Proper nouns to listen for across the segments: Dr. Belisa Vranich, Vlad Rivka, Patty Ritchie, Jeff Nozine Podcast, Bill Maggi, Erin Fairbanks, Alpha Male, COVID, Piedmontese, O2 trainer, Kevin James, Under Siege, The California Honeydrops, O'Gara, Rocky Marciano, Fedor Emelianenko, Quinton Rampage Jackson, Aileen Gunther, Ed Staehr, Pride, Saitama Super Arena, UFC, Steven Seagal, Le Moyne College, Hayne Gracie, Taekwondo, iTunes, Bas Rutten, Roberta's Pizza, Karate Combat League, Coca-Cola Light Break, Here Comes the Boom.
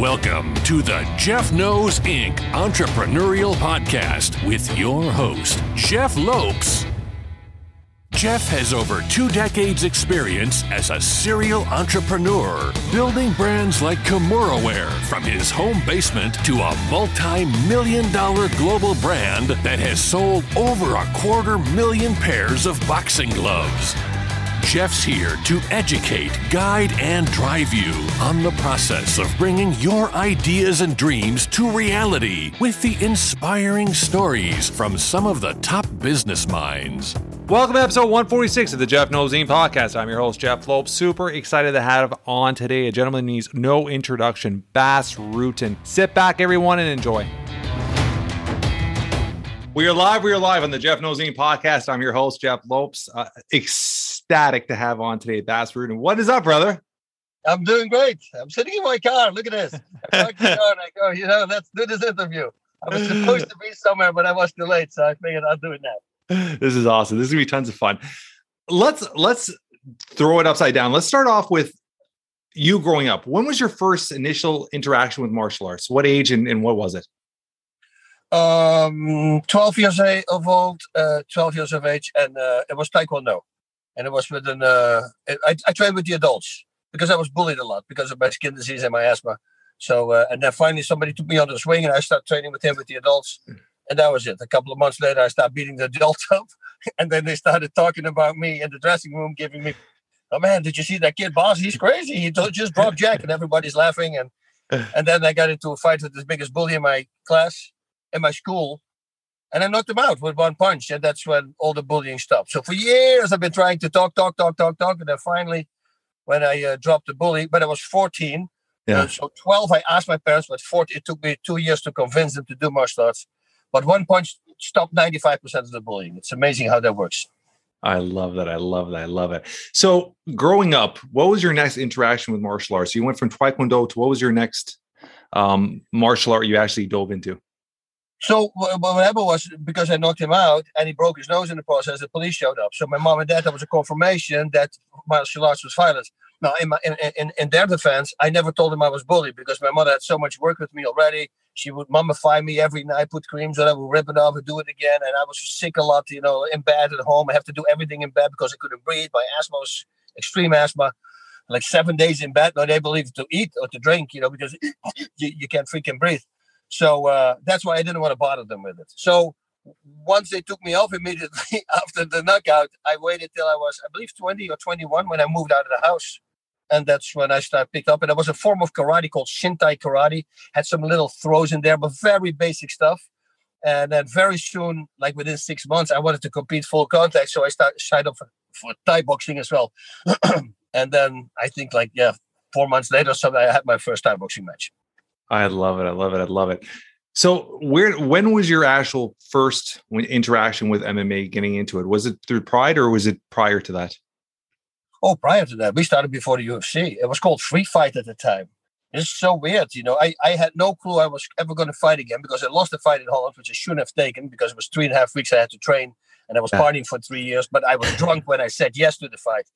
Welcome to the Jeff Knows, Inc. Entrepreneurial Podcast with your host, Jeff Lopes. Jeff has over 2 decades experience as a serial entrepreneur, building brands like Kimuraware from his home basement to a multi-million-dollar global brand that has sold over 250,000 pairs of boxing gloves. Jeff's here to educate, guide, and drive you on the process of bringing your ideas and dreams to reality with the inspiring stories from some of the top business minds. Welcome to episode 146 of the Jeff Nozine Podcast. I'm your host, Jeff Lopes. Super excited to have on today a gentleman who needs no introduction, Bas Rutten. Sit back, everyone, and enjoy. We are live on the Jeff Nozine Podcast. I'm your host, Jeff Lopes. Ecstatic to have on today, Bas Rutten. What is up, brother? I'm doing great. I'm sitting in my car. Look at this. I parked the car and I go, let's do this interview. I was supposed to be somewhere, but I was too late, so I figured I'll do it now. This is awesome. This is going to be tons of fun. Let's throw it upside down. Let's start off with you growing up. When was your first initial interaction with martial arts? What age and what was it? 12 years of age, and it was Taekwondo, and it was with an I trained with the adults because I was bullied a lot because of my skin disease and my asthma. So and then finally somebody took me under the swing, and I started training with him with the adults, and that was it. A couple of months later, I started beating the adults up, and then they started talking about me in the dressing room, giving me, "Oh man, did you see that kid, boss? He's crazy. He just dropped Jack," and everybody's laughing, and then I got into a fight with the biggest bully in my class. In my school, and I knocked him out with one punch, and that's when all the bullying stopped. So for years, I've been trying to talk, and then finally, when I dropped the bully, but I was 14, yeah. So 12, I asked my parents, but 14, it took me 2 years to convince them to do martial arts, but one punch stopped 95% of the bullying. It's amazing how that works. I love it. So growing up, what was your next interaction with martial arts? You went from Taekwondo to what was your next martial art you actually dove into? So what happened was, because I knocked him out and he broke his nose in the process, the police showed up. So my mom and dad, that was a confirmation that martial arts was violence. Now, in their defense, I never told them I was bullied because my mother had so much work with me already. She would mummify me every night, put creams on it, would rip it off and do it again. And I was sick a lot, in bed at home. I have to do everything in bed because I couldn't breathe. My asthma was extreme asthma. Like 7 days in bed, not able to eat or to drink, because you can't freaking breathe. So that's why I didn't want to bother them with it. So once they took me off immediately after the knockout, I waited till I was, I believe, 20 or 21 when I moved out of the house. And that's when I started picked up. And there was a form of karate called Shintai Karate. Had some little throws in there, but very basic stuff. And then very soon, like within 6 months, I wanted to compete full contact. So I signed up for Thai boxing as well. And then I think 4 months later, I had my first Thai boxing match. I love it. So when was your actual first interaction with MMA getting into it? Was it through Pride or was it prior to that? Oh, prior to that. We started before the UFC. It was called Free Fight at the time. It's so weird. I had no clue I was ever going to fight again because I lost the fight in Holland, which I shouldn't have taken because it was 3.5 weeks I had to train and I was partying for 3 years, but I was drunk when I said yes to the fight.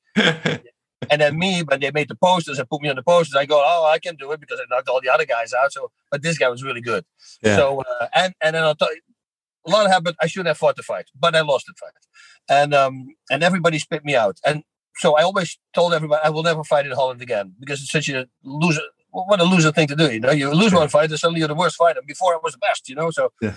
And then when they made the posters and put me on the posters, I go, oh, I can do it because I knocked all the other guys out. So, but this guy was really good. Yeah. So, and then I thought a lot happened. I shouldn't have fought the fight, but I lost the fight. And everybody spit me out. And so I always told everybody I will never fight in Holland again because it's such a loser. What a loser thing to do. You lose one fight and suddenly you're the worst fighter. Before I was the best, so. Yeah.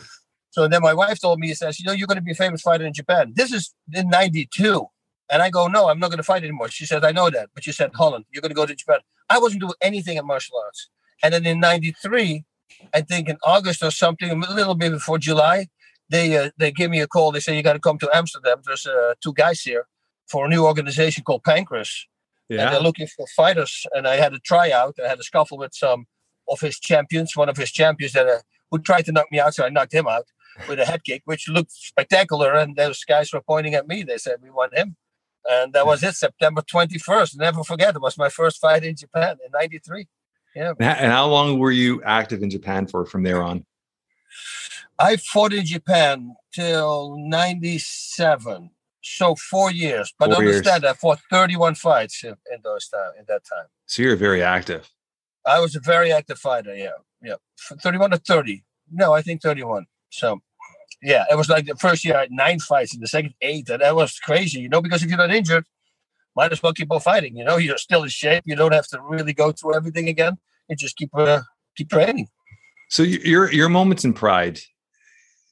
So then my wife told me, says, you're going to be a famous fighter in Japan. This is in 92. And I go, no, I'm not going to fight anymore. She said, I know that. But you said, Holland, you're going to go to Japan. I wasn't doing anything in martial arts. And then in 93, I think in August or something, a little bit before July, they gave me a call. They say, you got to come to Amsterdam. There's two guys here for a new organization called Pancrase. Yeah. And they're looking for fighters. And I had a tryout. I had a scuffle with some of his champions, one of his champions who tried to knock me out. So I knocked him out with a head kick, which looked spectacular. And those guys were pointing at me. They said, we want him. And that was it, September 21st. Never forget, it was my first fight in Japan in 93. Yeah. And how long were you active in Japan for from there on? I fought in Japan till 97. So 4 years. But understand, I fought 31 fights in that time. So you're very active. I was a very active fighter. Yeah. 31 to 30. No, I think 31. So, yeah, it was like the first year I had 9 fights, and the second 8, and that was crazy, you know, because if you're not injured, might as well keep on fighting. You know, you're still in shape. You don't have to really go through everything again. You just keep training. So your moments in Pride.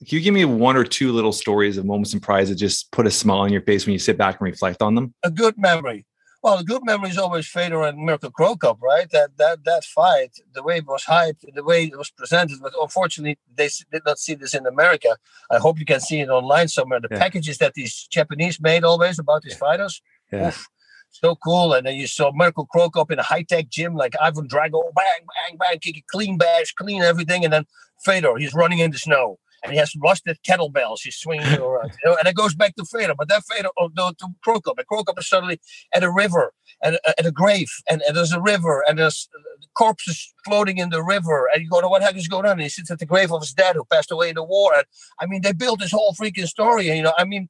Can you give me 1 or 2 little stories of moments in Pride that just put a smile on your face when you sit back and reflect on them? A good memory. Well, a good memory is always Fedor and Mirko Cro Cop, right? That fight, the way it was hyped, the way it was presented, but unfortunately they did not see this in America. I hope you can see it online somewhere. The packages that these Japanese made always about these fighters. Yeah. Oof, so cool. And then you saw Mirko Cro Cop in a high-tech gym like Ivan Drago, bang, bang, bang, kick it, clean bash, clean everything. And then Fedor, he's running in the snow. And he has rusted kettlebells. He's swinging around, you know, and it goes back to Fedor. But that Fedor, to Cro Cop. And Cro Cop is suddenly at a river, at a grave. And there's a river, and there's corpses floating in the river. And you go, what the heck is going on? And he sits at the grave of his dad who passed away in the war. And I mean, they built this whole freaking story. And, you know, I mean,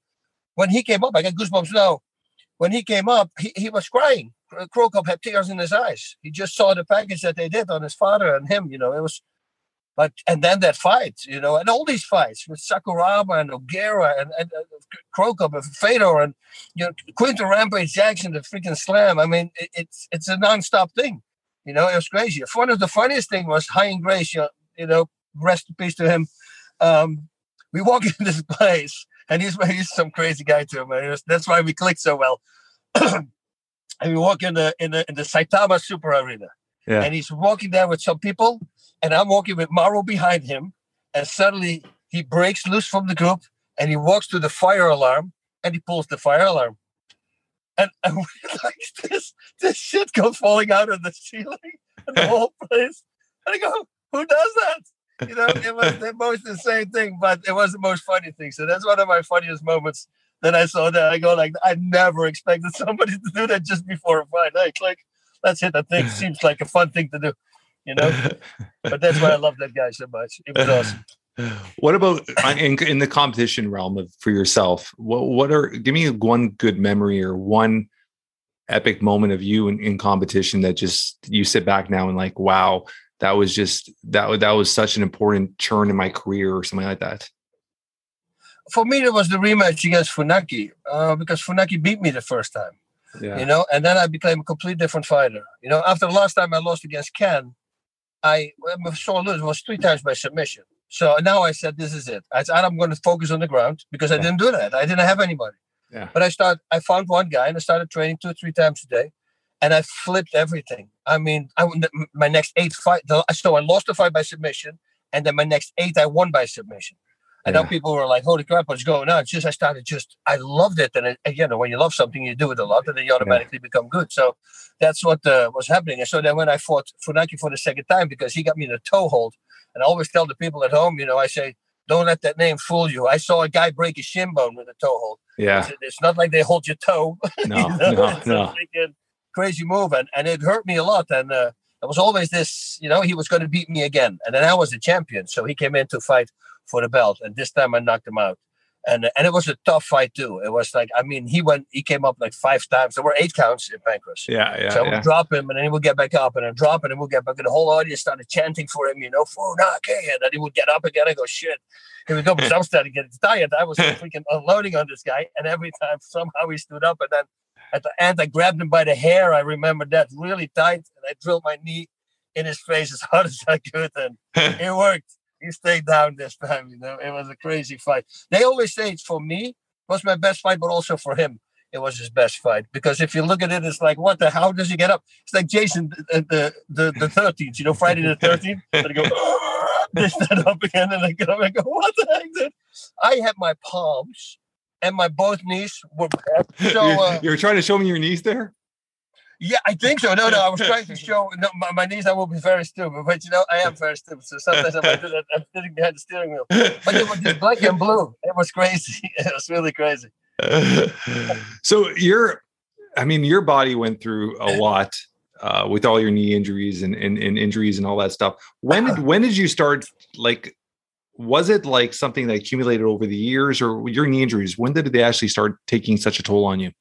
when he came up, I got goosebumps now. When he came up, he was crying. Cro Cop had tears in his eyes. He just saw the package that they did on his father and him. You know, it was. But and then that fight, you know, and all these fights with Sakuraba and O'Gara and Cro Cop and Fedor and, you know, Quinton Rampage Jackson, the freaking slam. I mean, it's a nonstop thing, you know. It was crazy. One of the funniest thing was Hayne Gracie, you know, rest in peace to him. We walk in this place, and he's some crazy guy too, man. That's why we clicked so well. And we walk in the Saitama Super Arena, and he's walking there with some people. And I'm walking with Mauro behind him, and suddenly he breaks loose from the group, and he walks to the fire alarm, and he pulls the fire alarm. And we're like, this shit goes falling out of the ceiling and the whole place. And I go, who does that? You know, it was the most insane thing, but it was the most funny thing. So that's one of my funniest moments that I saw that. I go like, I never expected somebody to do that just before a fight. Like, let's hit that thing. Seems like a fun thing to do. You know, but that's why I love that guy so much. It was awesome. What about in the competition realm for yourself? Give me one good memory or one epic moment of you in competition that just you sit back now and like, wow, that was such an important turn in my career or something like that. For me, it was the rematch against Funaki because Funaki beat me the first time. Yeah. You know, and then I became a complete different fighter. You know, after the last time I lost against Ken. I was 3 times by submission. So now I said, this is it. I said, I'm going to focus on the ground because I didn't do that. I didn't have anybody. Yeah. But I found one guy and I started training 2 or 3 times a day. And I flipped everything. I mean, my next 8 fights, so I lost the fight by submission. And then my next 8, I won by submission. And now people were like, holy crap, what's going on? It's just, I loved it. And, you know, when you love something, you do it a lot, and then you automatically become good. So that's what was happening. And so then when I fought Funaki for the second time, because he got me in a toehold, and I always tell the people at home, you know, I say, don't let that name fool you. I saw a guy break his shin bone with a toehold. Yeah. It's not like they hold your toe. No, you know? No. It's a crazy move. And it hurt me a lot. And there was always this, you know, he was going to beat me again. And then I was the champion. So he came in to fight for the belt, and this time I knocked him out, and it was a tough fight too. It was like, I mean, he came up like 5 times. There were 8 counts in Pancrase. So I would drop him, and then he would get back up, and then drop, and then we'll get back. And the whole audience started chanting for him, you know, Funaki, and then he would get up again. I go, shit, here we go. But I'm starting to get tired. I was freaking unloading on this guy, and every time somehow he stood up, and then at the end I grabbed him by the hair. I remember that really tight, and I drilled my knee in his face as hard as I could, and it worked. He stayed down this time, you know. It was a crazy fight. They always say it's for me, it was my best fight, but also for him, it was his best fight. Because if you look at it, it's like, what the hell does he get up? It's like Jason, the 13th, you know, Friday the 13th. And I go, they stand up again, and I go, what the heck? Dude? I had my palms and my both knees were bad. So you're trying to show me your knees there? Yeah, I think so. No, I was trying to show my knees. I will be very stupid, but you know, I am very stupid. So sometimes I'm sitting behind the steering wheel. But it was just black and blue. It was crazy. It was really crazy. So your body went through a lot with all your knee injuries and injuries and all that stuff. When did you start like was it like something that accumulated over the years, or during the injuries, when did they actually start taking such a toll on you?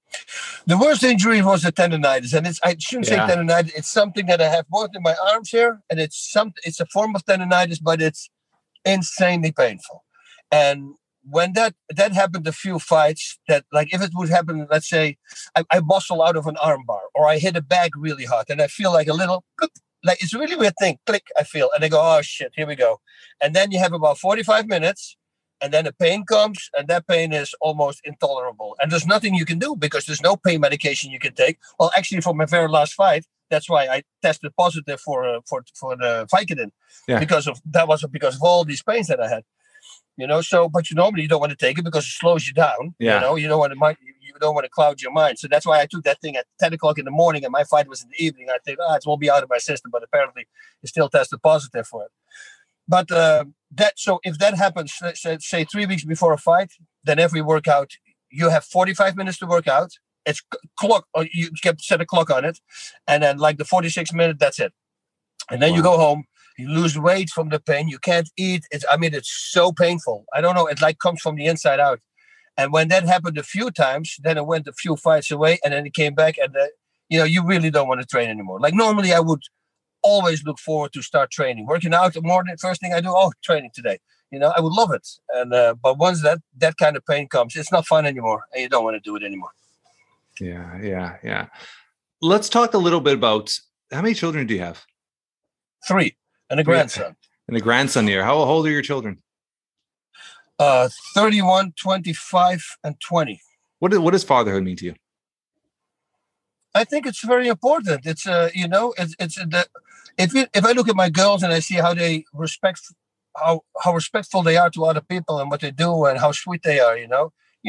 The worst injury was a tendonitis, and I shouldn't say tendonitis. It's something that I have both in my arms here, and it's a form of tendonitis, but it's insanely painful. And when that happened, a few fights that, like, if it would happen, let's say I bustle out of an arm bar, or I hit a bag really hard, and I feel like a little, like, it's a really weird thing, click, I feel, and I go, oh shit, here we go. And then you have about 45 minutes, and then the pain comes, and that pain is almost intolerable. And there's nothing you can do because there's no pain medication you can take. Well, actually, for my very last fight, that's why I tested positive for the Vicodin, because of all these pains that I had. You know, so, but you normally don't want to take it because it slows you down. Yeah. You know, you don't want to cloud your mind. So that's why I took that thing at 10 o'clock in the morning, and my fight was in the evening. I think, it won't be out of my system, but apparently it still tested positive for it. But so if that happens, say 3 weeks before a fight, then every workout, you have 45 minutes to work out. It's clock, or you can set a clock on it. And then like the 46th minute, that's it. And then you go home. You lose weight from the pain. You can't eat. It's so painful. I don't know. It like comes from the inside out. And when that happened a few times, then it went a few fights away, and then it came back. And you really don't want to train anymore. Like normally, I would always look forward to start training, working out in the morning. First thing I do, training today. You know, I would love it. And but once that kind of pain comes, it's not fun anymore, and you don't want to do it anymore. Yeah. Let's talk a little bit about, how many children do you have? 3. And a grandson. And a grandson here. How old are your children? 31, 25, and 20. What does fatherhood mean to you? I think it's very important. It's if I look at my girls and I see how they respect, how respectful they are to other people and what they do and how sweet they are, you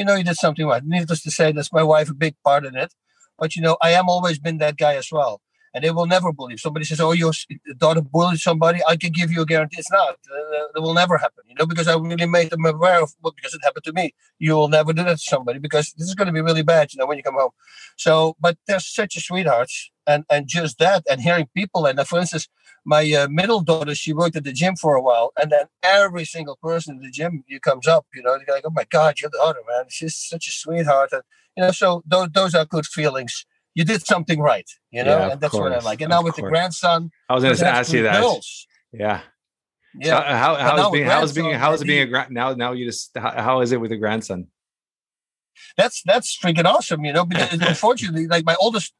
did something right. Needless to say, that's my wife, a big part in it. But I am always been that guy as well. And they will never believe. Somebody says, your daughter bullied somebody. I can give you a guarantee. It's not. It will never happen, because I really made them aware of what, because it happened to me. You will never do that to somebody because this is going to be really bad, when you come home. So, but they're such a sweetheart. And just that, and hearing people. And for instance, my middle daughter, she worked at the gym for a while. And then every single person in the gym comes up, they're like, oh my God, your daughter, man. She's such a sweetheart. And, so those are good feelings. You did something right, and that's what I like. And now with the grandson, I was going to ask you that. Girls. Yeah, yeah. So how is it with a grandson? That's freaking awesome, Because unfortunately, like my oldest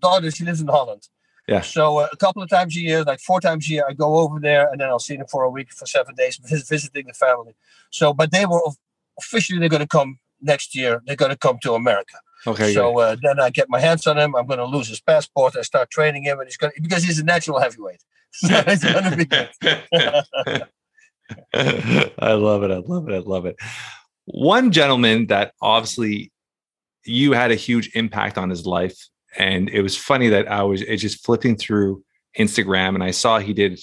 daughter, she lives in Holland. Yeah. So a couple of times a year, like 4 times a year, I go over there, and then I'll see them for a week, for 7 days, visiting the family. So, but they were officially they're going to come next year. They're going to come to America. Okay. So then I get my hands on him. I'm going to lose his passport. I start training him, and because he's a natural heavyweight. So it's going to be good. I love it. One gentleman that obviously you had a huge impact on his life, and it was funny that it's just flipping through Instagram, and I saw he did.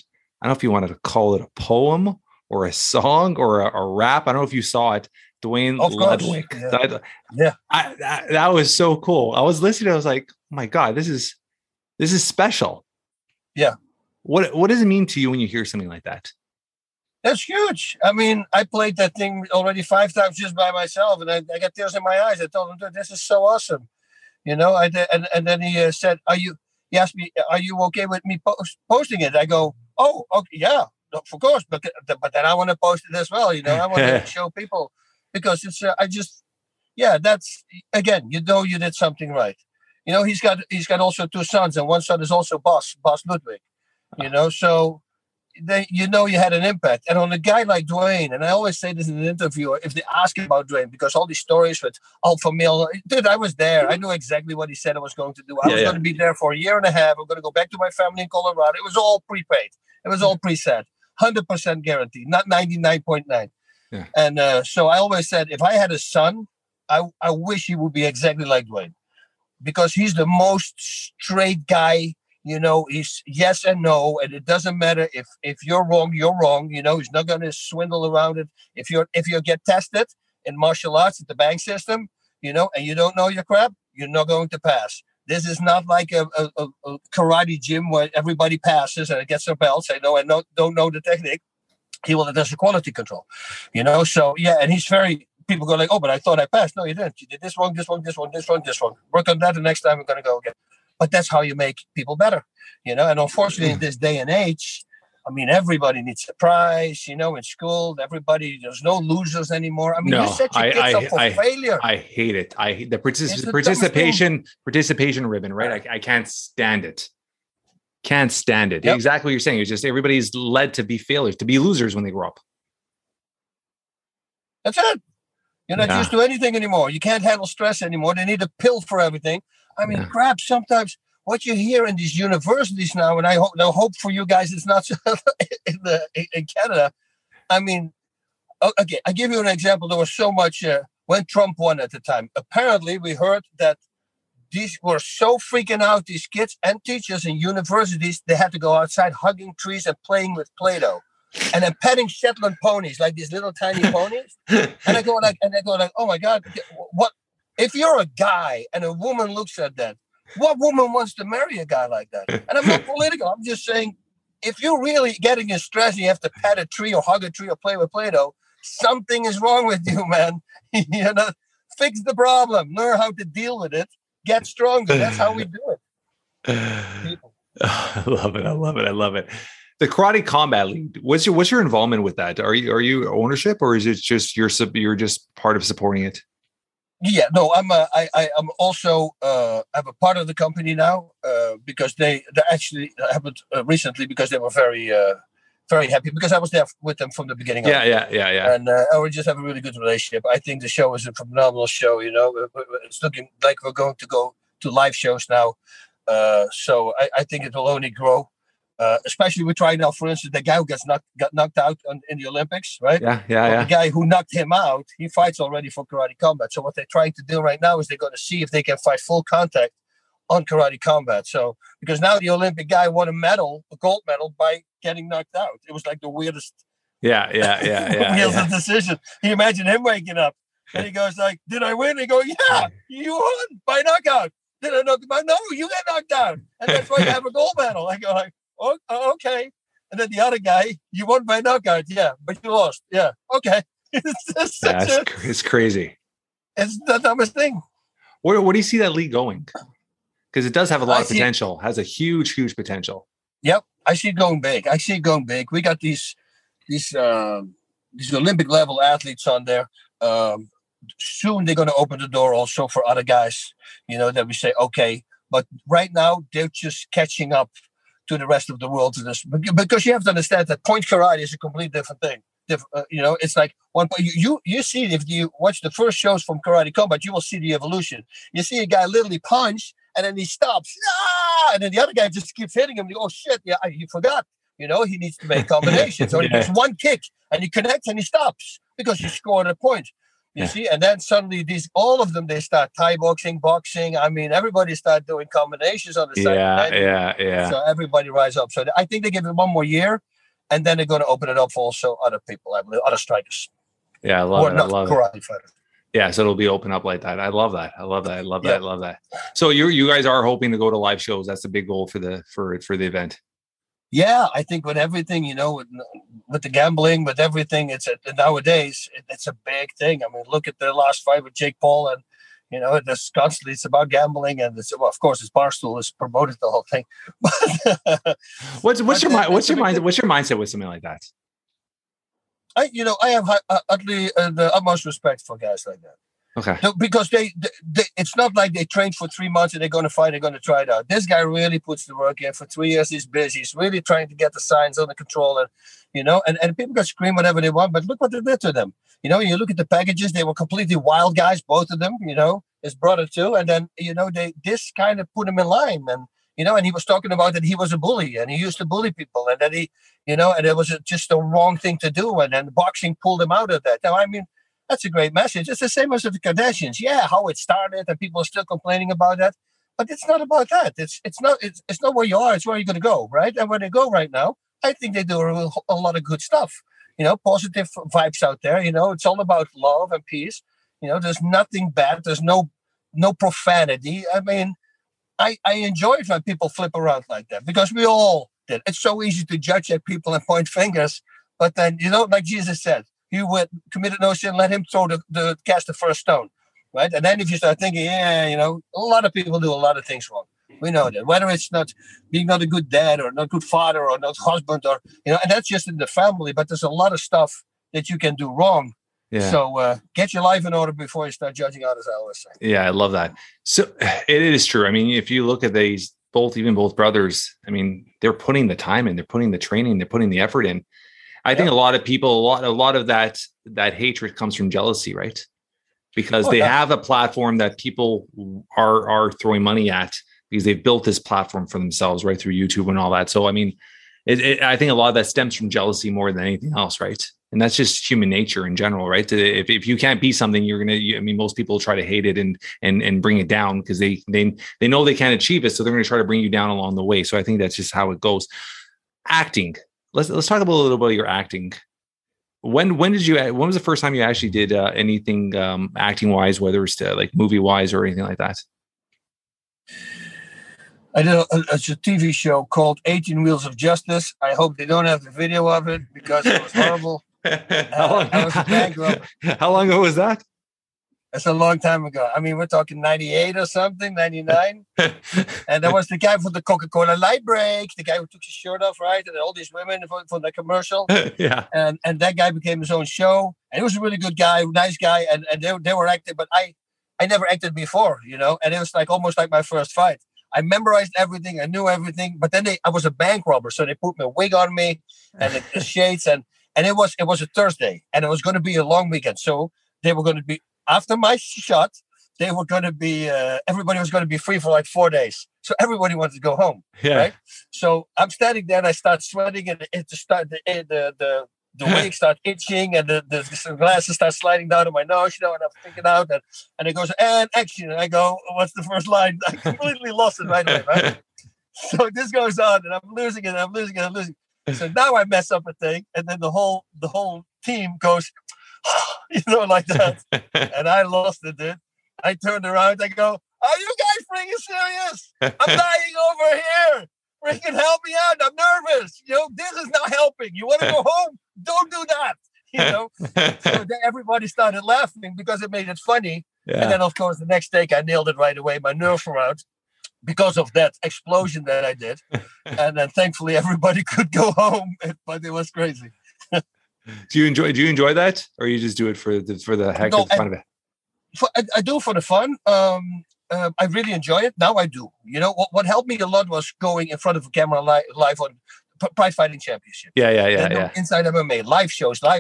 I don't know if you wanted to call it a poem or a song or a rap. I don't know if you saw it. Duane Ludwig. Yeah. That was so cool. I was listening. I was like, oh my God, this is special. Yeah. What does it mean to you when you hear something like that? That's huge. I mean, I played that thing already 5 times just by myself, and I got tears in my eyes. I told him, dude, this is so awesome. And then he said, he asked me, are you okay with me posting it? I go, oh, okay, yeah, of course. But then I want to post it as well. I want to show people. Because it's, that's, again, you did something right. He's got also 2 sons, and one son is also Bas Ludwig, so they, you had an impact. And on a guy like Duane, and I always say this in an interview, if they ask about Duane, because all these stories with Alpha Male, dude, I was there. I knew exactly what he said I was going to do. I was going to be there for a year and a half. I'm going to go back to my family in Colorado. It was all prepaid. It was all preset, 100% guaranteed, not 99.9. Yeah. And so I always said, if I had a son, I wish he would be exactly like Duane, because he's the most straight guy. He's yes and no, and it doesn't matter if you're wrong, you're wrong. He's not going to swindle around it. If you get tested in martial arts at the bank system, and you don't know your crap, you're not going to pass. This is not like a karate gym where everybody passes and gets their belts. I don't know the technique. he will there's a quality control, you know. So yeah, and he's very. People go like, oh, but I thought I passed. No, you didn't. You did this wrong, this wrong, this wrong, this wrong, this wrong. Work on that, and next time we're going to go again. But that's how you make people better, you know. And unfortunately, in this day and age, I mean, everybody needs a prize, you know. In school, everybody, there's no losers anymore. I mean, you set your kids up for failure. I hate it. I hate the participation ribbon, right? I can't stand it. Can't stand it. Yep. Exactly what you're saying. It's just everybody's led to be failures, to be losers when they grow up. That's it. You're not used to anything anymore. You can't handle stress anymore. They need a pill for everything. I mean, crap, sometimes what you hear in these universities now, and I hope for you guys it's not in Canada. I mean, okay, I give you an example. There was so much when Trump won at the time. Apparently, we heard that these were so freaking out, these kids and teachers in universities, they had to go outside hugging trees and playing with Play-Doh. And then petting Shetland ponies, like these little tiny ponies. And I go like, oh my God, what? If you're a guy and a woman looks at that, what woman wants to marry a guy like that? And I'm not political. I'm just saying, if you're really getting your stress and you have to pet a tree or hug a tree or play with Play-Doh, something is wrong with you, man. You know, fix the problem. Learn how to deal with it. Get stronger. That's how we do it. People. I love it. I love it. I love it. The Karate Combat League. What's your involvement with that? Are you ownership, or is it just you're just part of supporting it? Yeah, no, I'm a part of the company now because they actually happened recently because they were very very happy because I was there with them from the beginning. Yeah. And we just have a really good relationship. I think the show is a phenomenal show. You know, it's looking like we're going to go to live shows now, so I think it will only grow. Especially we try now, for instance, the guy who got knocked out in the Olympics, right? Yeah. The guy who knocked him out, he fights already for Karate Combat. So what they're trying to do right now is they're going to see if they can fight full contact on Karate Combat. So because now the Olympic guy won a gold medal, by getting knocked out. It was like the weirdest. Yeah. Decision. You imagine him waking up and he goes like, "Did I win?" They go, "Yeah, you won by knockout." Did I knock him out? No, you got knocked out, and that's why you have a gold medal. I go like, "Oh, okay." And then the other guy, "You won by knockout, yeah, but you lost." Yeah, okay. It's crazy. It's the dumbest thing. Where do you see that league going? Because it does have a lot of potential. Has a huge potential. Yep, I see it going big. We got these Olympic level athletes on there. Soon they're going to open the door also for other guys. You know that we say okay, but right now they're just catching up to the rest of the world, because you have to understand that point karate is a completely different thing. You know, it's like one point. You see, if you watch the first shows from Karate Combat, you will see the evolution. You see a guy literally punch, and then he stops, and then the other guy just keeps hitting him. You go, "Oh shit, yeah, he forgot." You know, he needs to make combinations. So he does one kick, and he connects, and he stops because he scored a point. You see, and then suddenly all of them start Thai boxing. I mean, everybody start doing combinations on the side. Yeah. So everybody rise up. So I think they give it one more year, and then they're going to open it up for also other people, I believe, other strikers. Yeah, I love it. Yeah, so it'll be open up like that. I love that. So you guys are hoping to go to live shows. That's the big goal for the event. Yeah, I think with everything, you know, with the gambling, with everything, nowadays it's a big thing. I mean, look at the last fight with Jake Paul, and you know, it's about gambling, and of course, Barstool has promoted the whole thing. But what's your mindset with something like that? I have the utmost respect for guys like that. Okay. Because they it's not like they trained for 3 months and they're going to fight, they're going to try it out. This guy really puts the work in for 3 years. He's busy. He's really trying to get the signs under control. And, you know, and people can scream whatever they want, but look what they did to them. You know, you look at the packages, they were completely wild guys, both of them, you know, his brother too. And then, you know, this kind of put him in line. And, you know, and he was talking about that he was a bully and he used to bully people, and that he, you know, and it was just the wrong thing to do. And then boxing pulled him out of that. Now, I mean, that's a great message. It's the same as with the Kardashians. Yeah, how it started, and people are still complaining about that. But it's not about that. It's not where you are. It's where you're going to go, right? And where they go right now, I think they do a lot of good stuff. You know, positive vibes out there. You know, it's all about love and peace. You know, there's nothing bad. There's no profanity. I mean, I enjoy it when people flip around like that because we all did. It's so easy to judge at people and point fingers. But then, you know, like Jesus said, he would commit no sin, let him throw cast the first stone, right? And then if you start thinking, yeah, you know, a lot of people do a lot of things wrong. We know that, whether it's not being not a good dad or not good father or not husband or, you know, and that's just in the family, but there's a lot of stuff that you can do wrong. Yeah. So get your life in order before you start judging others, I always say. Yeah, I love that. So it is true. I mean, if you look at these, both brothers, I mean, they're putting the time in, they're putting the training, they're putting the effort in. I think a lot of people, a lot of that hatred comes from jealousy, right? Because they have a platform that people are throwing money at because they've built this platform for themselves, right, through YouTube and all that. So, I mean, I think a lot of that stems from jealousy more than anything else, right? And that's just human nature in general, right? If you can't be something, you're going to, I mean, most people try to hate it and bring it down because they know they can't achieve it. So they're going to try to bring you down along the way. So I think that's just how it goes. Acting. Let's talk about a little bit about your acting. When was the first time you actually did anything acting wise, whether it's like movie wise or anything like that? I did a TV show called 18 Wheels of Justice. I hope they don't have the video of it because it was horrible. How long ago was that? That's a long time ago. I mean, we're talking 98 or something, 99. And there was the guy from the Coca-Cola Light Break, the guy who took his shirt off, right? And all these women from the commercial. Yeah. And that guy became his own show. And he was a really good guy, nice guy. And they were acting, but I never acted before, you know? And it was like almost like my first fight. I memorized everything. I knew everything. But then I was a bank robber. So they put my wig on me and the shades. And it was a Thursday. And it was going to be a long weekend. So they were going to be... After my shot, they were going to be, everybody was going to be free for like 4 days. So everybody wanted to go home, right? So I'm standing there and I start sweating and the wig starts itching and the glasses start sliding down to my nose, you know, and I'm freaking out. And it goes, and action. And I go, what's the first line? I completely lost it right away, right? So this goes on and I'm losing it, I'm losing it. So now I mess up a thing and then the whole team goes... you know, like that. And I lost it, dude. I turned around. I go, are you guys freaking serious? I'm dying over here. Freaking help me out. I'm nervous. You know, this is not helping. You want to go home? Don't do that. You know? So everybody started laughing because it made it funny. Yeah. And then, of course, the next take, I nailed it right away. My nerves were out because of that explosion that I did. And then, thankfully, everybody could go home. But it was crazy. Do you enjoy that, or you just do it for the heck of the fun of it? I do for the fun. I really enjoy it. Now I do. You know what helped me a lot was going in front of a camera live on Pride Fighting Championship. Yeah. Inside MMA live shows. Then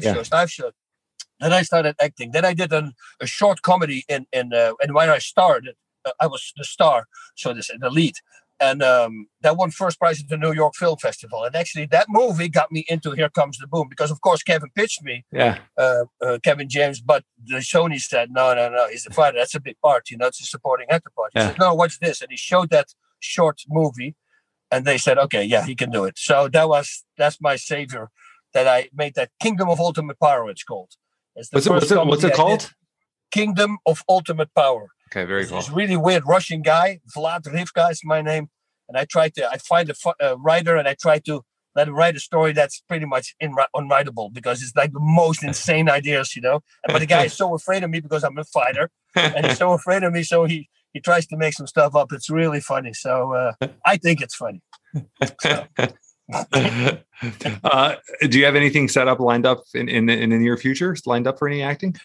I started acting. Then I did a short comedy and when I started, I was the star, so this the lead. And that won first prize at the New York Film Festival. And actually, that movie got me into Here Comes the Boom because, of course, Kevin pitched me, Kevin James. But the Sony said, no, he's the fighter. That's a big part. You know, it's a supporting actor part. He said, no, watch this. And he showed that short movie. And they said, okay, yeah, he can do it. So that's my savior that I made that Kingdom of Ultimate Power, it's called. What's it called? Kingdom of Ultimate Power. Okay, very cool. This really weird Russian guy, Vlad Rivka is my name. And I find a writer and I try to let him write a story that's pretty much unwritable because it's like the most insane ideas, you know. But the guy is so afraid of me because I'm a fighter. And he's so afraid of me, so he tries to make some stuff up. It's really funny. So I think it's funny. So. Do you have anything set up, lined up in the near future? Lined up for any acting?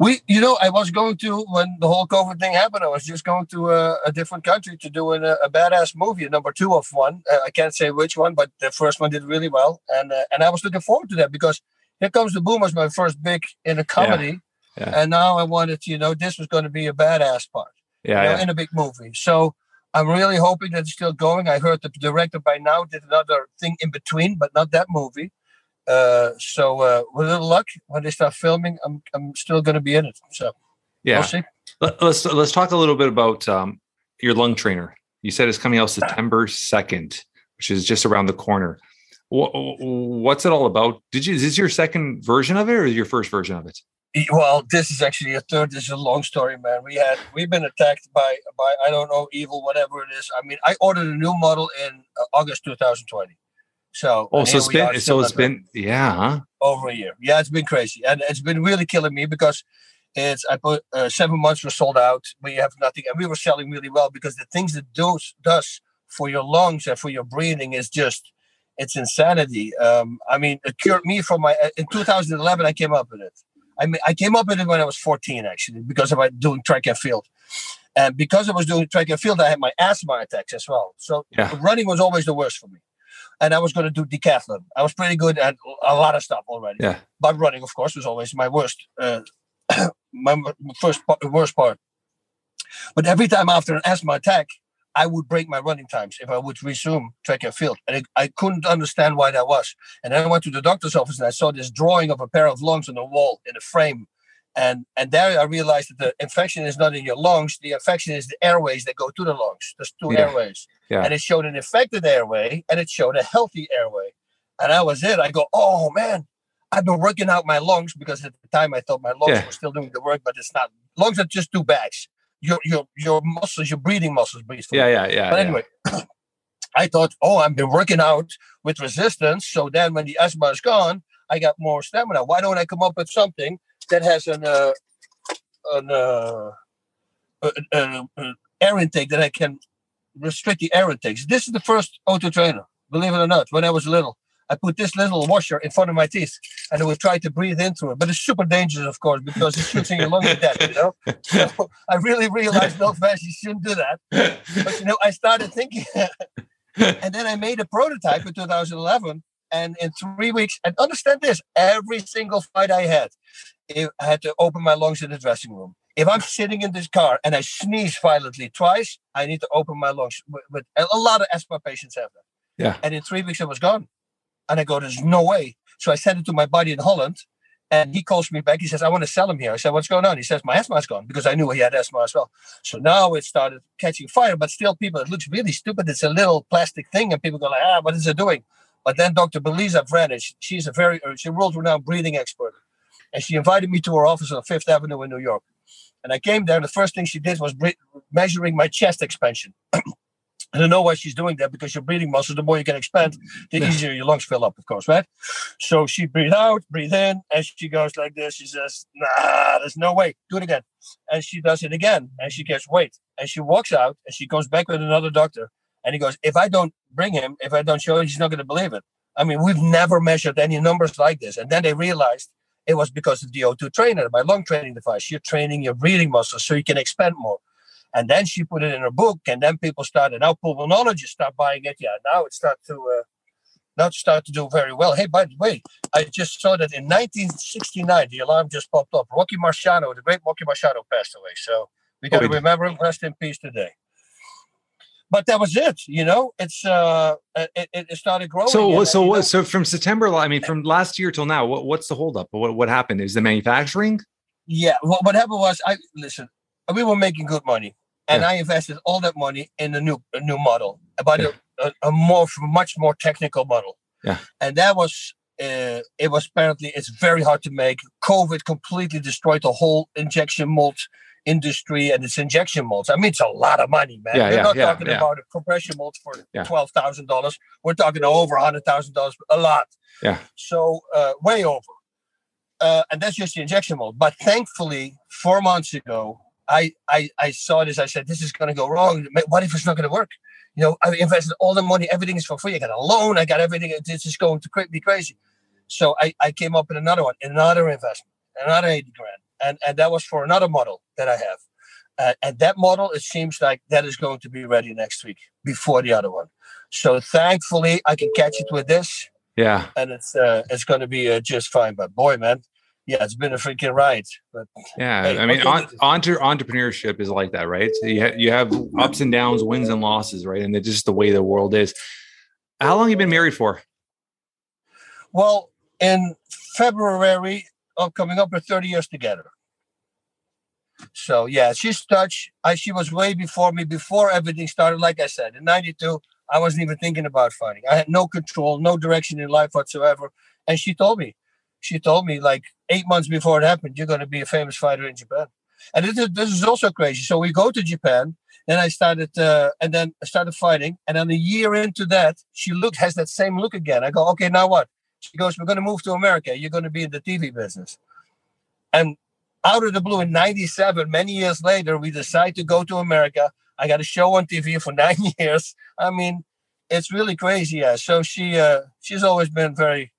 I was going to, when the whole COVID thing happened, I was just going to a different country to do a badass movie, number two of one. I can't say which one, but the first one did really well, and I was looking forward to that because Here Comes the Boom was my first big in a comedy, and now I wanted, you know, this was going to be a badass part, in a big movie. So. I'm really hoping that it's still going. I heard the director by now did another thing in between, but not that movie. So with a little luck, when they start filming, I'm still going to be in it. So we'll see. Let's talk a little bit about your lung trainer. You said it's coming out September 2nd, which is just around the corner. What's it all about? Is this your second version of it or your first version of it? Well, this is actually a third. This is a long story, man. We've been attacked by I don't know, evil, whatever it is. I mean, I ordered a new model in August 2020. So it's been over a year. Yeah, it's been crazy, and it's been really killing me because I put 7 months were sold out. We have nothing, and we were selling really well because the things it does for your lungs and for your breathing is just, it's insanity. I mean, it cured me from my. In 2011, I came up with it. I mean, I came up with it when I was 14, actually, because I was doing track and field. And because I was doing track and field, I had my asthma attacks as well. So running was always the worst for me. And I was going to do decathlon. I was pretty good at a lot of stuff already. Yeah. But running, of course, was always my worst, worst part. But every time after an asthma attack, I would break my running times if I would resume track and field. And I couldn't understand why that was. And then I went to the doctor's office and I saw this drawing of a pair of lungs on the wall in a frame. And there I realized that the infection is not in your lungs. The infection is the airways that go to the lungs. There's two airways. Yeah. And it showed an infected airway and it showed a healthy airway. And that was it. I go, oh, man, I've been working out my lungs because at the time I thought my lungs were still doing the work, but it's not. Lungs are just two bags. Your muscles, your breathing muscles breathe. But anyway, I thought, I've been working out with resistance. So then when the asthma is gone, I got more stamina. Why don't I come up with something that has an air intake that I can restrict the air intakes? This is the first auto trainer, believe it or not. When I was little, I put this little washer in front of my teeth and I would try to breathe in through it. But it's super dangerous, of course, because it shoots in your lungs to death, you know? So I really realized, no, fast, you shouldn't do that. But, you know, I started thinking. And then I made a prototype in 2011. And in 3 weeks, and understand this, every single fight I had, I had to open my lungs in the dressing room. If I'm sitting in this car and I sneeze violently twice, I need to open my lungs. But a lot of asthma patients have that. Yeah. And in 3 weeks, I was gone. And I go, there's no way. So I sent it to my buddy in Holland, and he calls me back. He says, I want to sell him here. I said, what's going on? He says, my asthma's gone, because I knew he had asthma as well. So now it started catching fire, but still people, it looks really stupid. It's a little plastic thing, and people go like, what is it doing? But then Dr. Belisa Vranich, she's a world-renowned breathing expert. And she invited me to her office on 5th Avenue in New York. And I came there, and the first thing she did was measuring my chest expansion. I don't know why she's doing that, because your breathing muscles, the more you can expand, the easier your lungs fill up, of course, right? So she breathed out, breathe in, and she goes like this. She says, nah, there's no way. Do it again. And she does it again, and she gets weight. And she walks out, and she comes back with another doctor. And he goes, if I don't bring him, if I don't show him, he's not going to believe it. I mean, we've never measured any numbers like this. And then they realized it was because of the O2 trainer, my lung training device. You're training your breathing muscles so you can expand more. And then she put it in her book, and then people started. Now pulmonologists start buying it. Yeah, now it starts to do very well. Hey, by the way, I just saw that in 1969, the alarm just popped up. Rocky Marciano, the great Rocky Marciano, passed away. So we got to remember him. Rest in peace today. But that was it, you know. It's it started growing. So from September, from last year till now, what's the holdup? What happened? Is the manufacturing? Yeah, what happened was, we were making good money, and I invested all that money in a new model, much more technical model. Yeah, and that was it was apparently it's very hard to make. COVID completely destroyed the whole injection mold industry and its injection molds. I mean, it's a lot of money, man. We're not talking about a compression mold for $12,000. We're talking over $100,000, a lot. Yeah. So way over. And that's just the injection mold. But thankfully, 4 months ago, I saw this. I said, this is going to go wrong. What if it's not going to work? You know, I invested all the money. Everything is for free. I got a loan. I got everything. This is going to be crazy. So I came up with another one, another investment, another $80,000. And that was for another model that I have. And that model, it seems like that is going to be ready next week before the other one. So thankfully, I can catch it with this. Yeah. And it's going to be just fine. But boy, man, yeah, it's been a freaking ride. But yeah, hey, I mean, entrepreneurship is like that, right? So you have ups and downs, wins and losses, right? And it's just the way the world is. How long have you been married for? Well, in February... coming up for 30 years together. So yeah, she's Dutch. She was way before me, before everything started. Like I said, in 92, I wasn't even thinking about fighting. I had no control, no direction in life whatsoever. And she told me like 8 months before it happened, you're going to be a famous fighter in Japan. And this is also crazy. So we go to Japan. Then I started, and then I started fighting. And then a year into that, she has that same look again. I go, okay, now what? She goes, we're going to move to America. You're going to be in the TV business. And out of the blue in 97, many years later, we decide to go to America. I got a show on TV for 9 years. I mean, it's really crazy. Yeah. So she's always been very,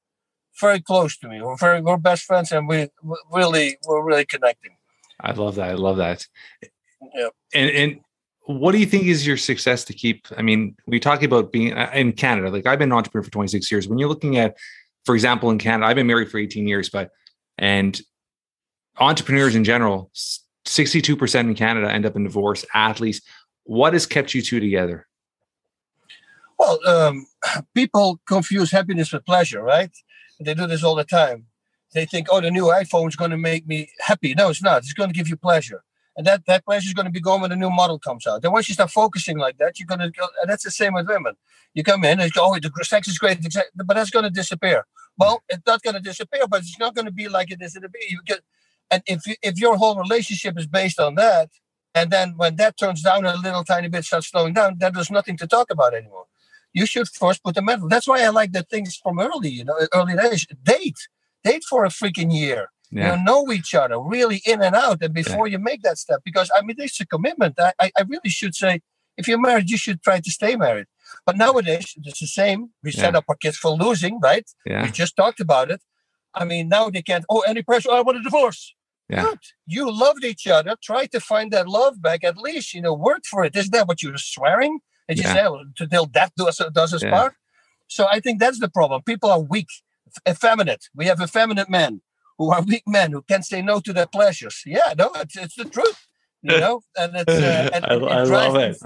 very close to me. We're best friends, and we're really connecting. I love that. Yeah. And what do you think is your success to keep? I mean, we talk about being in Canada. Like, I've been an entrepreneur for 26 years. When you're looking at, for example, in Canada, I've been married for 18 years, and entrepreneurs in general, 62% in Canada end up in divorce. Athletes. What has kept you two together? Well, people confuse happiness with pleasure, right? They do this all the time. They think, oh, the new iPhone is going to make me happy. No, it's not. It's going to give you pleasure. And that pleasure is going to be gone when a new model comes out. Then once you start focusing like that, you're going to go, and that's the same with women. You come in and go, oh, the sex is great, but that's going to disappear. Well, it's not going to disappear, but it's not going to be like it is in the beginning. And if your whole relationship is based on that, and then when that turns down a little tiny bit, starts slowing down, then there's nothing to talk about anymore. You should first put the mental. That's why I like the things from early days. Date for a freaking year. Yeah. You know each other really in and out, and before you make that step, because I mean, it's a commitment. I really should say, if you're married, you should try to stay married. But nowadays, it's the same. We set up our kids for losing, right? Yeah. We just talked about it. I mean, now they can't. Oh, any pressure? I want a divorce. Yeah. Good. You loved each other. Try to find that love back. At least, work for it. Isn't that what you're swearing? And you say, well, until death does us part. So I think that's the problem. People are weak, effeminate. We have effeminate men who are weak men who can't say no to their pleasures. Yeah, no, it's the truth, And it's I love it.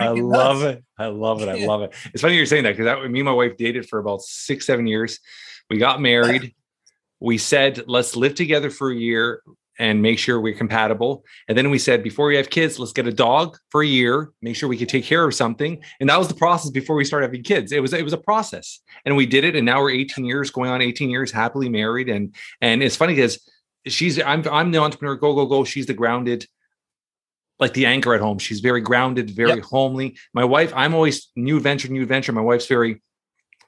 I love it. It's funny you're saying that, because me and my wife dated for about 6-7 years. We got married. We said, let's live together for a year and make sure we're compatible. And then we said, before we have kids, let's get a dog for a year, make sure we could take care of something. And that was the process before we started having kids. It was a process, and we did it. And now we're 18 years, going on 18 years, happily married. And it's funny because I'm the entrepreneur, go. She's the grounded, like the anchor at home. She's very grounded, very homely. My wife, I'm always new adventure. My wife's very,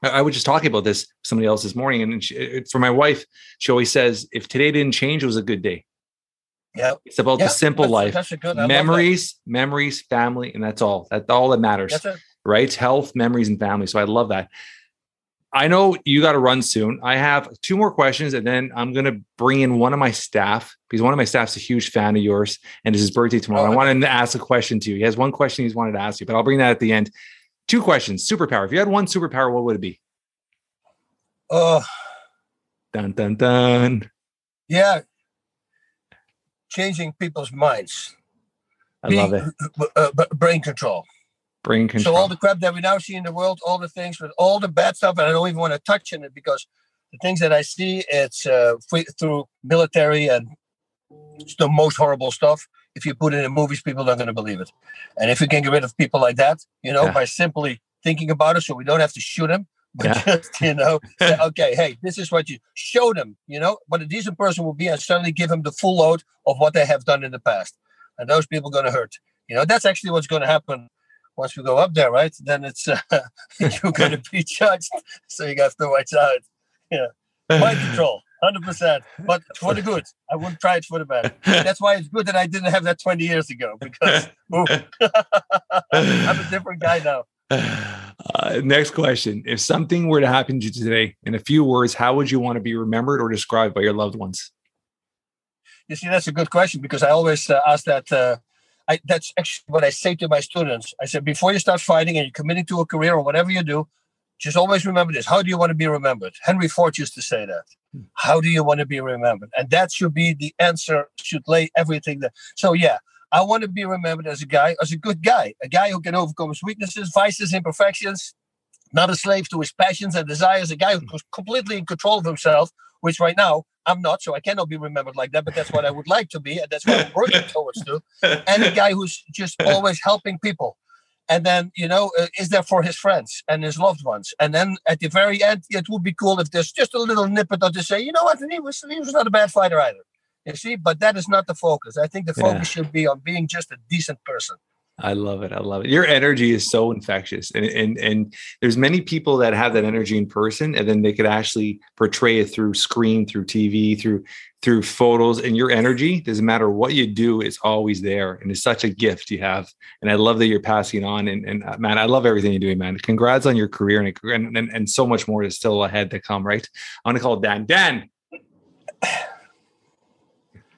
I was just talking about this with somebody else this morning. And for my wife, she always says, if today didn't change, it was a good day. Yeah, it's about the simple life, memories, family, and that's all. That's all that matters, right? Health, memories, and family. So I love that. I know you got to run soon. I have 2 more questions, and then I'm going to bring in one of my staff, because one of my staff's a huge fan of yours, and it's his birthday tomorrow. I wanted to ask a question to you. He has one question he's wanted to ask you, but I'll bring that at the end. 2 questions. Superpower. If you had one superpower, what would it be? Dun dun dun. Yeah. Changing people's minds. I love it. Brain control. Brain control. So all the crap that we now see in the world, all the things with all the bad stuff, and I don't even want to touch on it, because the things that I see, it's through military, and it's the most horrible stuff. If you put it in movies, people are not going to believe it. And if you can get rid of people like that, by simply thinking about it, so we don't have to shoot them, but just, say, okay, hey, this is what you show them, what a decent person will be, and suddenly give them the full load of what they have done in the past. And those people are going to hurt. That's actually what's going to happen once we go up there, right? Then it's you're going to be judged. So you have to watch out. Yeah. Mind control. 100%, but for the good. I wouldn't try it for the bad. That's why it's good that I didn't have that 20 years ago, because I'm a different guy now. Next question. If something were to happen to you today, in a few words, how would you want to be remembered or described by your loved ones? You see, that's a good question, because I always ask that. That's actually what I say to my students. I said, before you start fighting and you're committing to a career or whatever you do, just always remember this. How do you want to be remembered? Henry Ford used to say that. How do you want to be remembered? And that should be the answer, should lay everything there. So, I want to be remembered as a guy, as a good guy, a guy who can overcome his weaknesses, vices, imperfections, not a slave to his passions and desires, a guy who's completely in control of himself, which right now I'm not, so I cannot be remembered like that, but that's what I would like to be, and that's what I'm working towards to. And a guy who's just always helping people. And then, is there for his friends and his loved ones. And then at the very end, it would be cool if there's just a little snippet to say, you know what, he was not a bad fighter either. You see, but that is not the focus. I think the focus should be on being just a decent person. I love it. I love it. Your energy is so infectious. And there's many people that have that energy in person, and then they could actually portray it through screen, through TV, through photos. And your energy, doesn't matter what you do, it's always there. And it's such a gift you have. And I love that you're passing on. And man, I love everything you're doing, man. Congrats on your career and so much more is still ahead to come, right? I'm going to call Dan. Dan!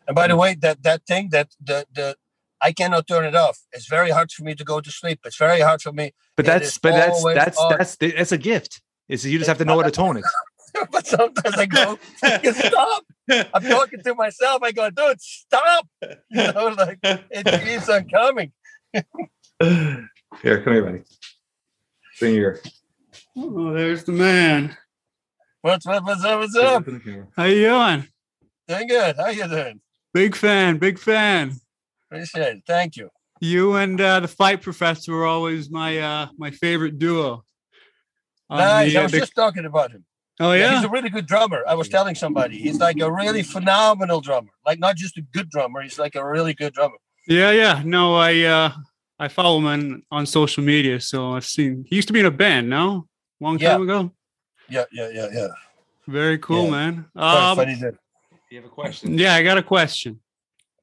And by the way, that thing, that the I cannot turn it off. It's very hard for me to go to sleep. It's very hard for me. But that's a gift. You just have to know how to tone it. But sometimes I go, stop. I'm talking to myself. I go, dude, stop. You know, like it keeps on coming. Here, come here, buddy. Bring your. Oh, there's the man. What's up? How you doing? Doing good. How you doing? Big fan. Appreciate it. Thank you. You and the Fight Professor were always my favorite duo. Nice. I was just talking about him. Oh, yeah? He's a really good drummer. I was telling somebody. He's like a really phenomenal drummer. Like, not just a good drummer. He's like a really good drummer. Yeah. No, I follow him on social media, so I've seen... He used to be in a band, no? Long time ago? Yeah. Very cool, man. Funny dude. Do you have a question? Yeah, I got a question.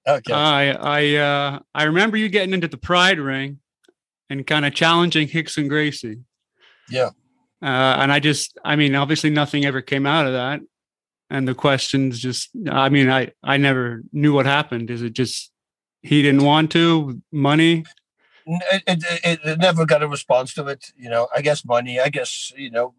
Okay. I remember you getting into the Pride ring and kind of challenging Rickson Gracie. Yeah. And obviously nothing ever came out of that. And the questions I never knew what happened. Is it just he didn't want to? Money? It never got a response to it. You know, I guess money. I guess, you know,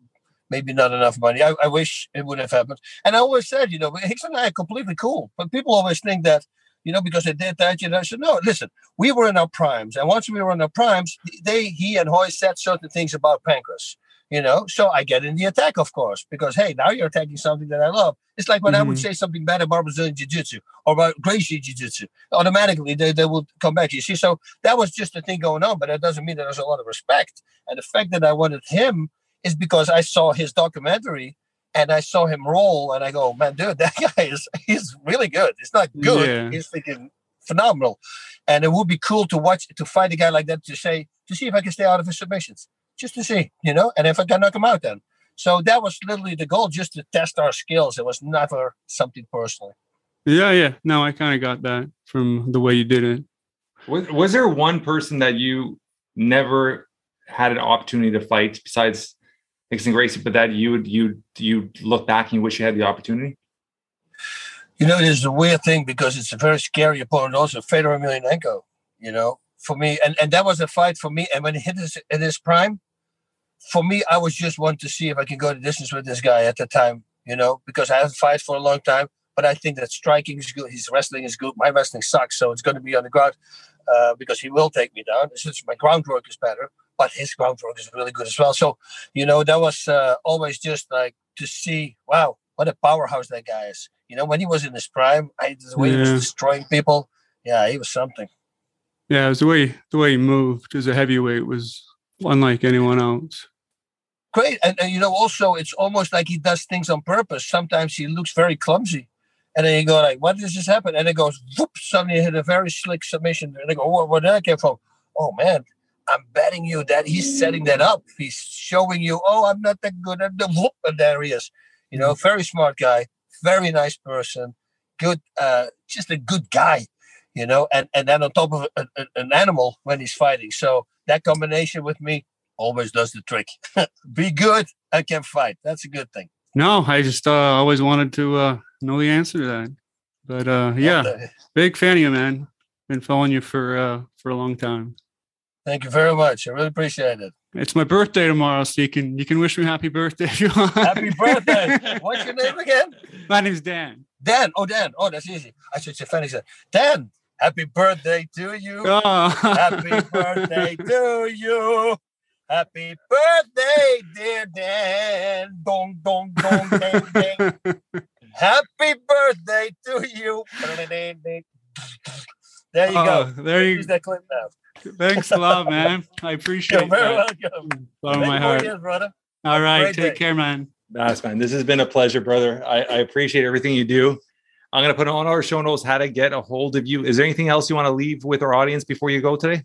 maybe not enough money. I wish it would have happened. And I always said, you know, Rickson and I are completely cool. But people always think that, you know, because they did that, you know, I said, no, listen, we were in our primes. And once we were in our primes, he and Hoy said certain things about Pancrase, you know? So I get in the attack, of course, because, hey, now you're attacking something that I love. It's like when I would say something bad about Brazilian Jiu-Jitsu or about Gracie Jiu-Jitsu, automatically they will come back. You see, so that was just the thing going on, but that doesn't mean that there's a lot of respect. And the fact that I wanted him is because I saw his documentary and I saw him roll, and I go, man, dude, that guy is really good. It's not good. Yeah. He's freaking phenomenal. And it would be cool to fight a guy like that to see if I can stay out of his submissions, just to see, you know, and if I can knock him out then. So that was literally the goal, just to test our skills. It was never something personal. Yeah. No, I kind of got that from the way you did it. Was there one person that you never had an opportunity to fight besides Rickson Gracie, but that you look back and you wish you had the opportunity? You know, there's a weird thing because it's a very scary opponent also, Fedor Emelianenko, you know, for me. And that was a fight for me. And when he hit this in his prime, for me, I was just wanting to see if I can go the distance with this guy at the time, you know, because I haven't fought for a long time, but I think that striking is good. His wrestling is good. My wrestling sucks, so it's going to be on the ground because he will take me down. Since my groundwork is better. But his groundwork is really good as well. So, you know, that was always just like to see, wow, what a powerhouse that guy is. You know, when he was in his prime, the way he was destroying people, he was something. Yeah, it was the way he moved as a heavyweight was unlike anyone else. Great. And you know, also, it's almost like he does things on purpose. Sometimes he looks very clumsy. And then you go like, what does this happen? And it goes, whoop, suddenly hit a very slick submission. And I go, oh, where did that come from? Oh, man. I'm betting you that he's setting that up. He's showing you, oh, I'm not that good. And there he is. You know, very smart guy, very nice person, good, just a good guy, you know, and then on top of an animal when he's fighting. So that combination with me always does the trick. Be good, I can fight. That's a good thing. No, I just always wanted to know the answer to that. But big fan of you, man. Been following you for a long time. Thank you very much. I really appreciate it. It's my birthday tomorrow, so you can wish me happy birthday if you want. Happy birthday. What's your name again? My name's Dan. Dan. Oh, Dan. Oh, that's easy. I should say Fanny said, Dan, happy birthday to you. Oh. Happy birthday to you. Happy birthday, dear Dan. Dong, dong, dong, ding, ding. Happy birthday to you. There you go. There you use that clip now. Thanks a lot, man. I appreciate it. You're very welcome. From my heart. Years, brother. All right. Take care, man. Nice, man. This has been a pleasure, brother. I appreciate everything you do. I'm going to put on our show notes how to get a hold of you. Is there anything else you want to leave with our audience before you go today?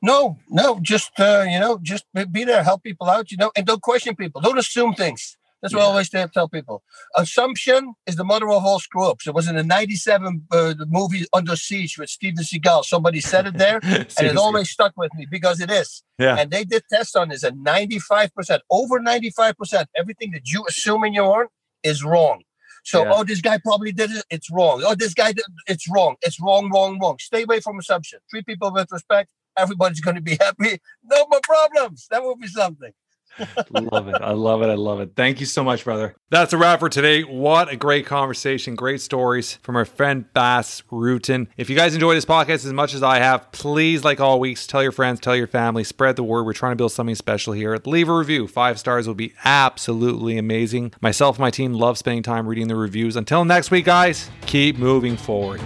No, just be there, help people out, and don't question people. Don't assume things. That's what I always tell people. Assumption is the mother of all screw-ups. It was in the 97 the movie Under Siege with Steven Seagal. Somebody said it there, and it always stuck with me because it is. Yeah. And they did tests on this, and 95%, over 95%, everything that you assume in your own is wrong. So, oh, this guy probably did it. It's wrong. Oh, this guy did it's wrong. It's wrong, wrong, wrong. Stay away from assumption. Treat people with respect. Everybody's going to be happy. No more problems. That would be something. Love it. I love it. I love it. Thank you so much, brother. That's a wrap for today. What a great conversation. Great stories from our friend Bas Rutten. If you guys enjoy this podcast as much as I have, please, like all weeks, tell your friends, tell your family, spread the word. We're trying to build something special here. Leave a review. 5 stars will be absolutely amazing. Myself and my team love spending time reading the reviews. Until next week, guys, keep moving forward.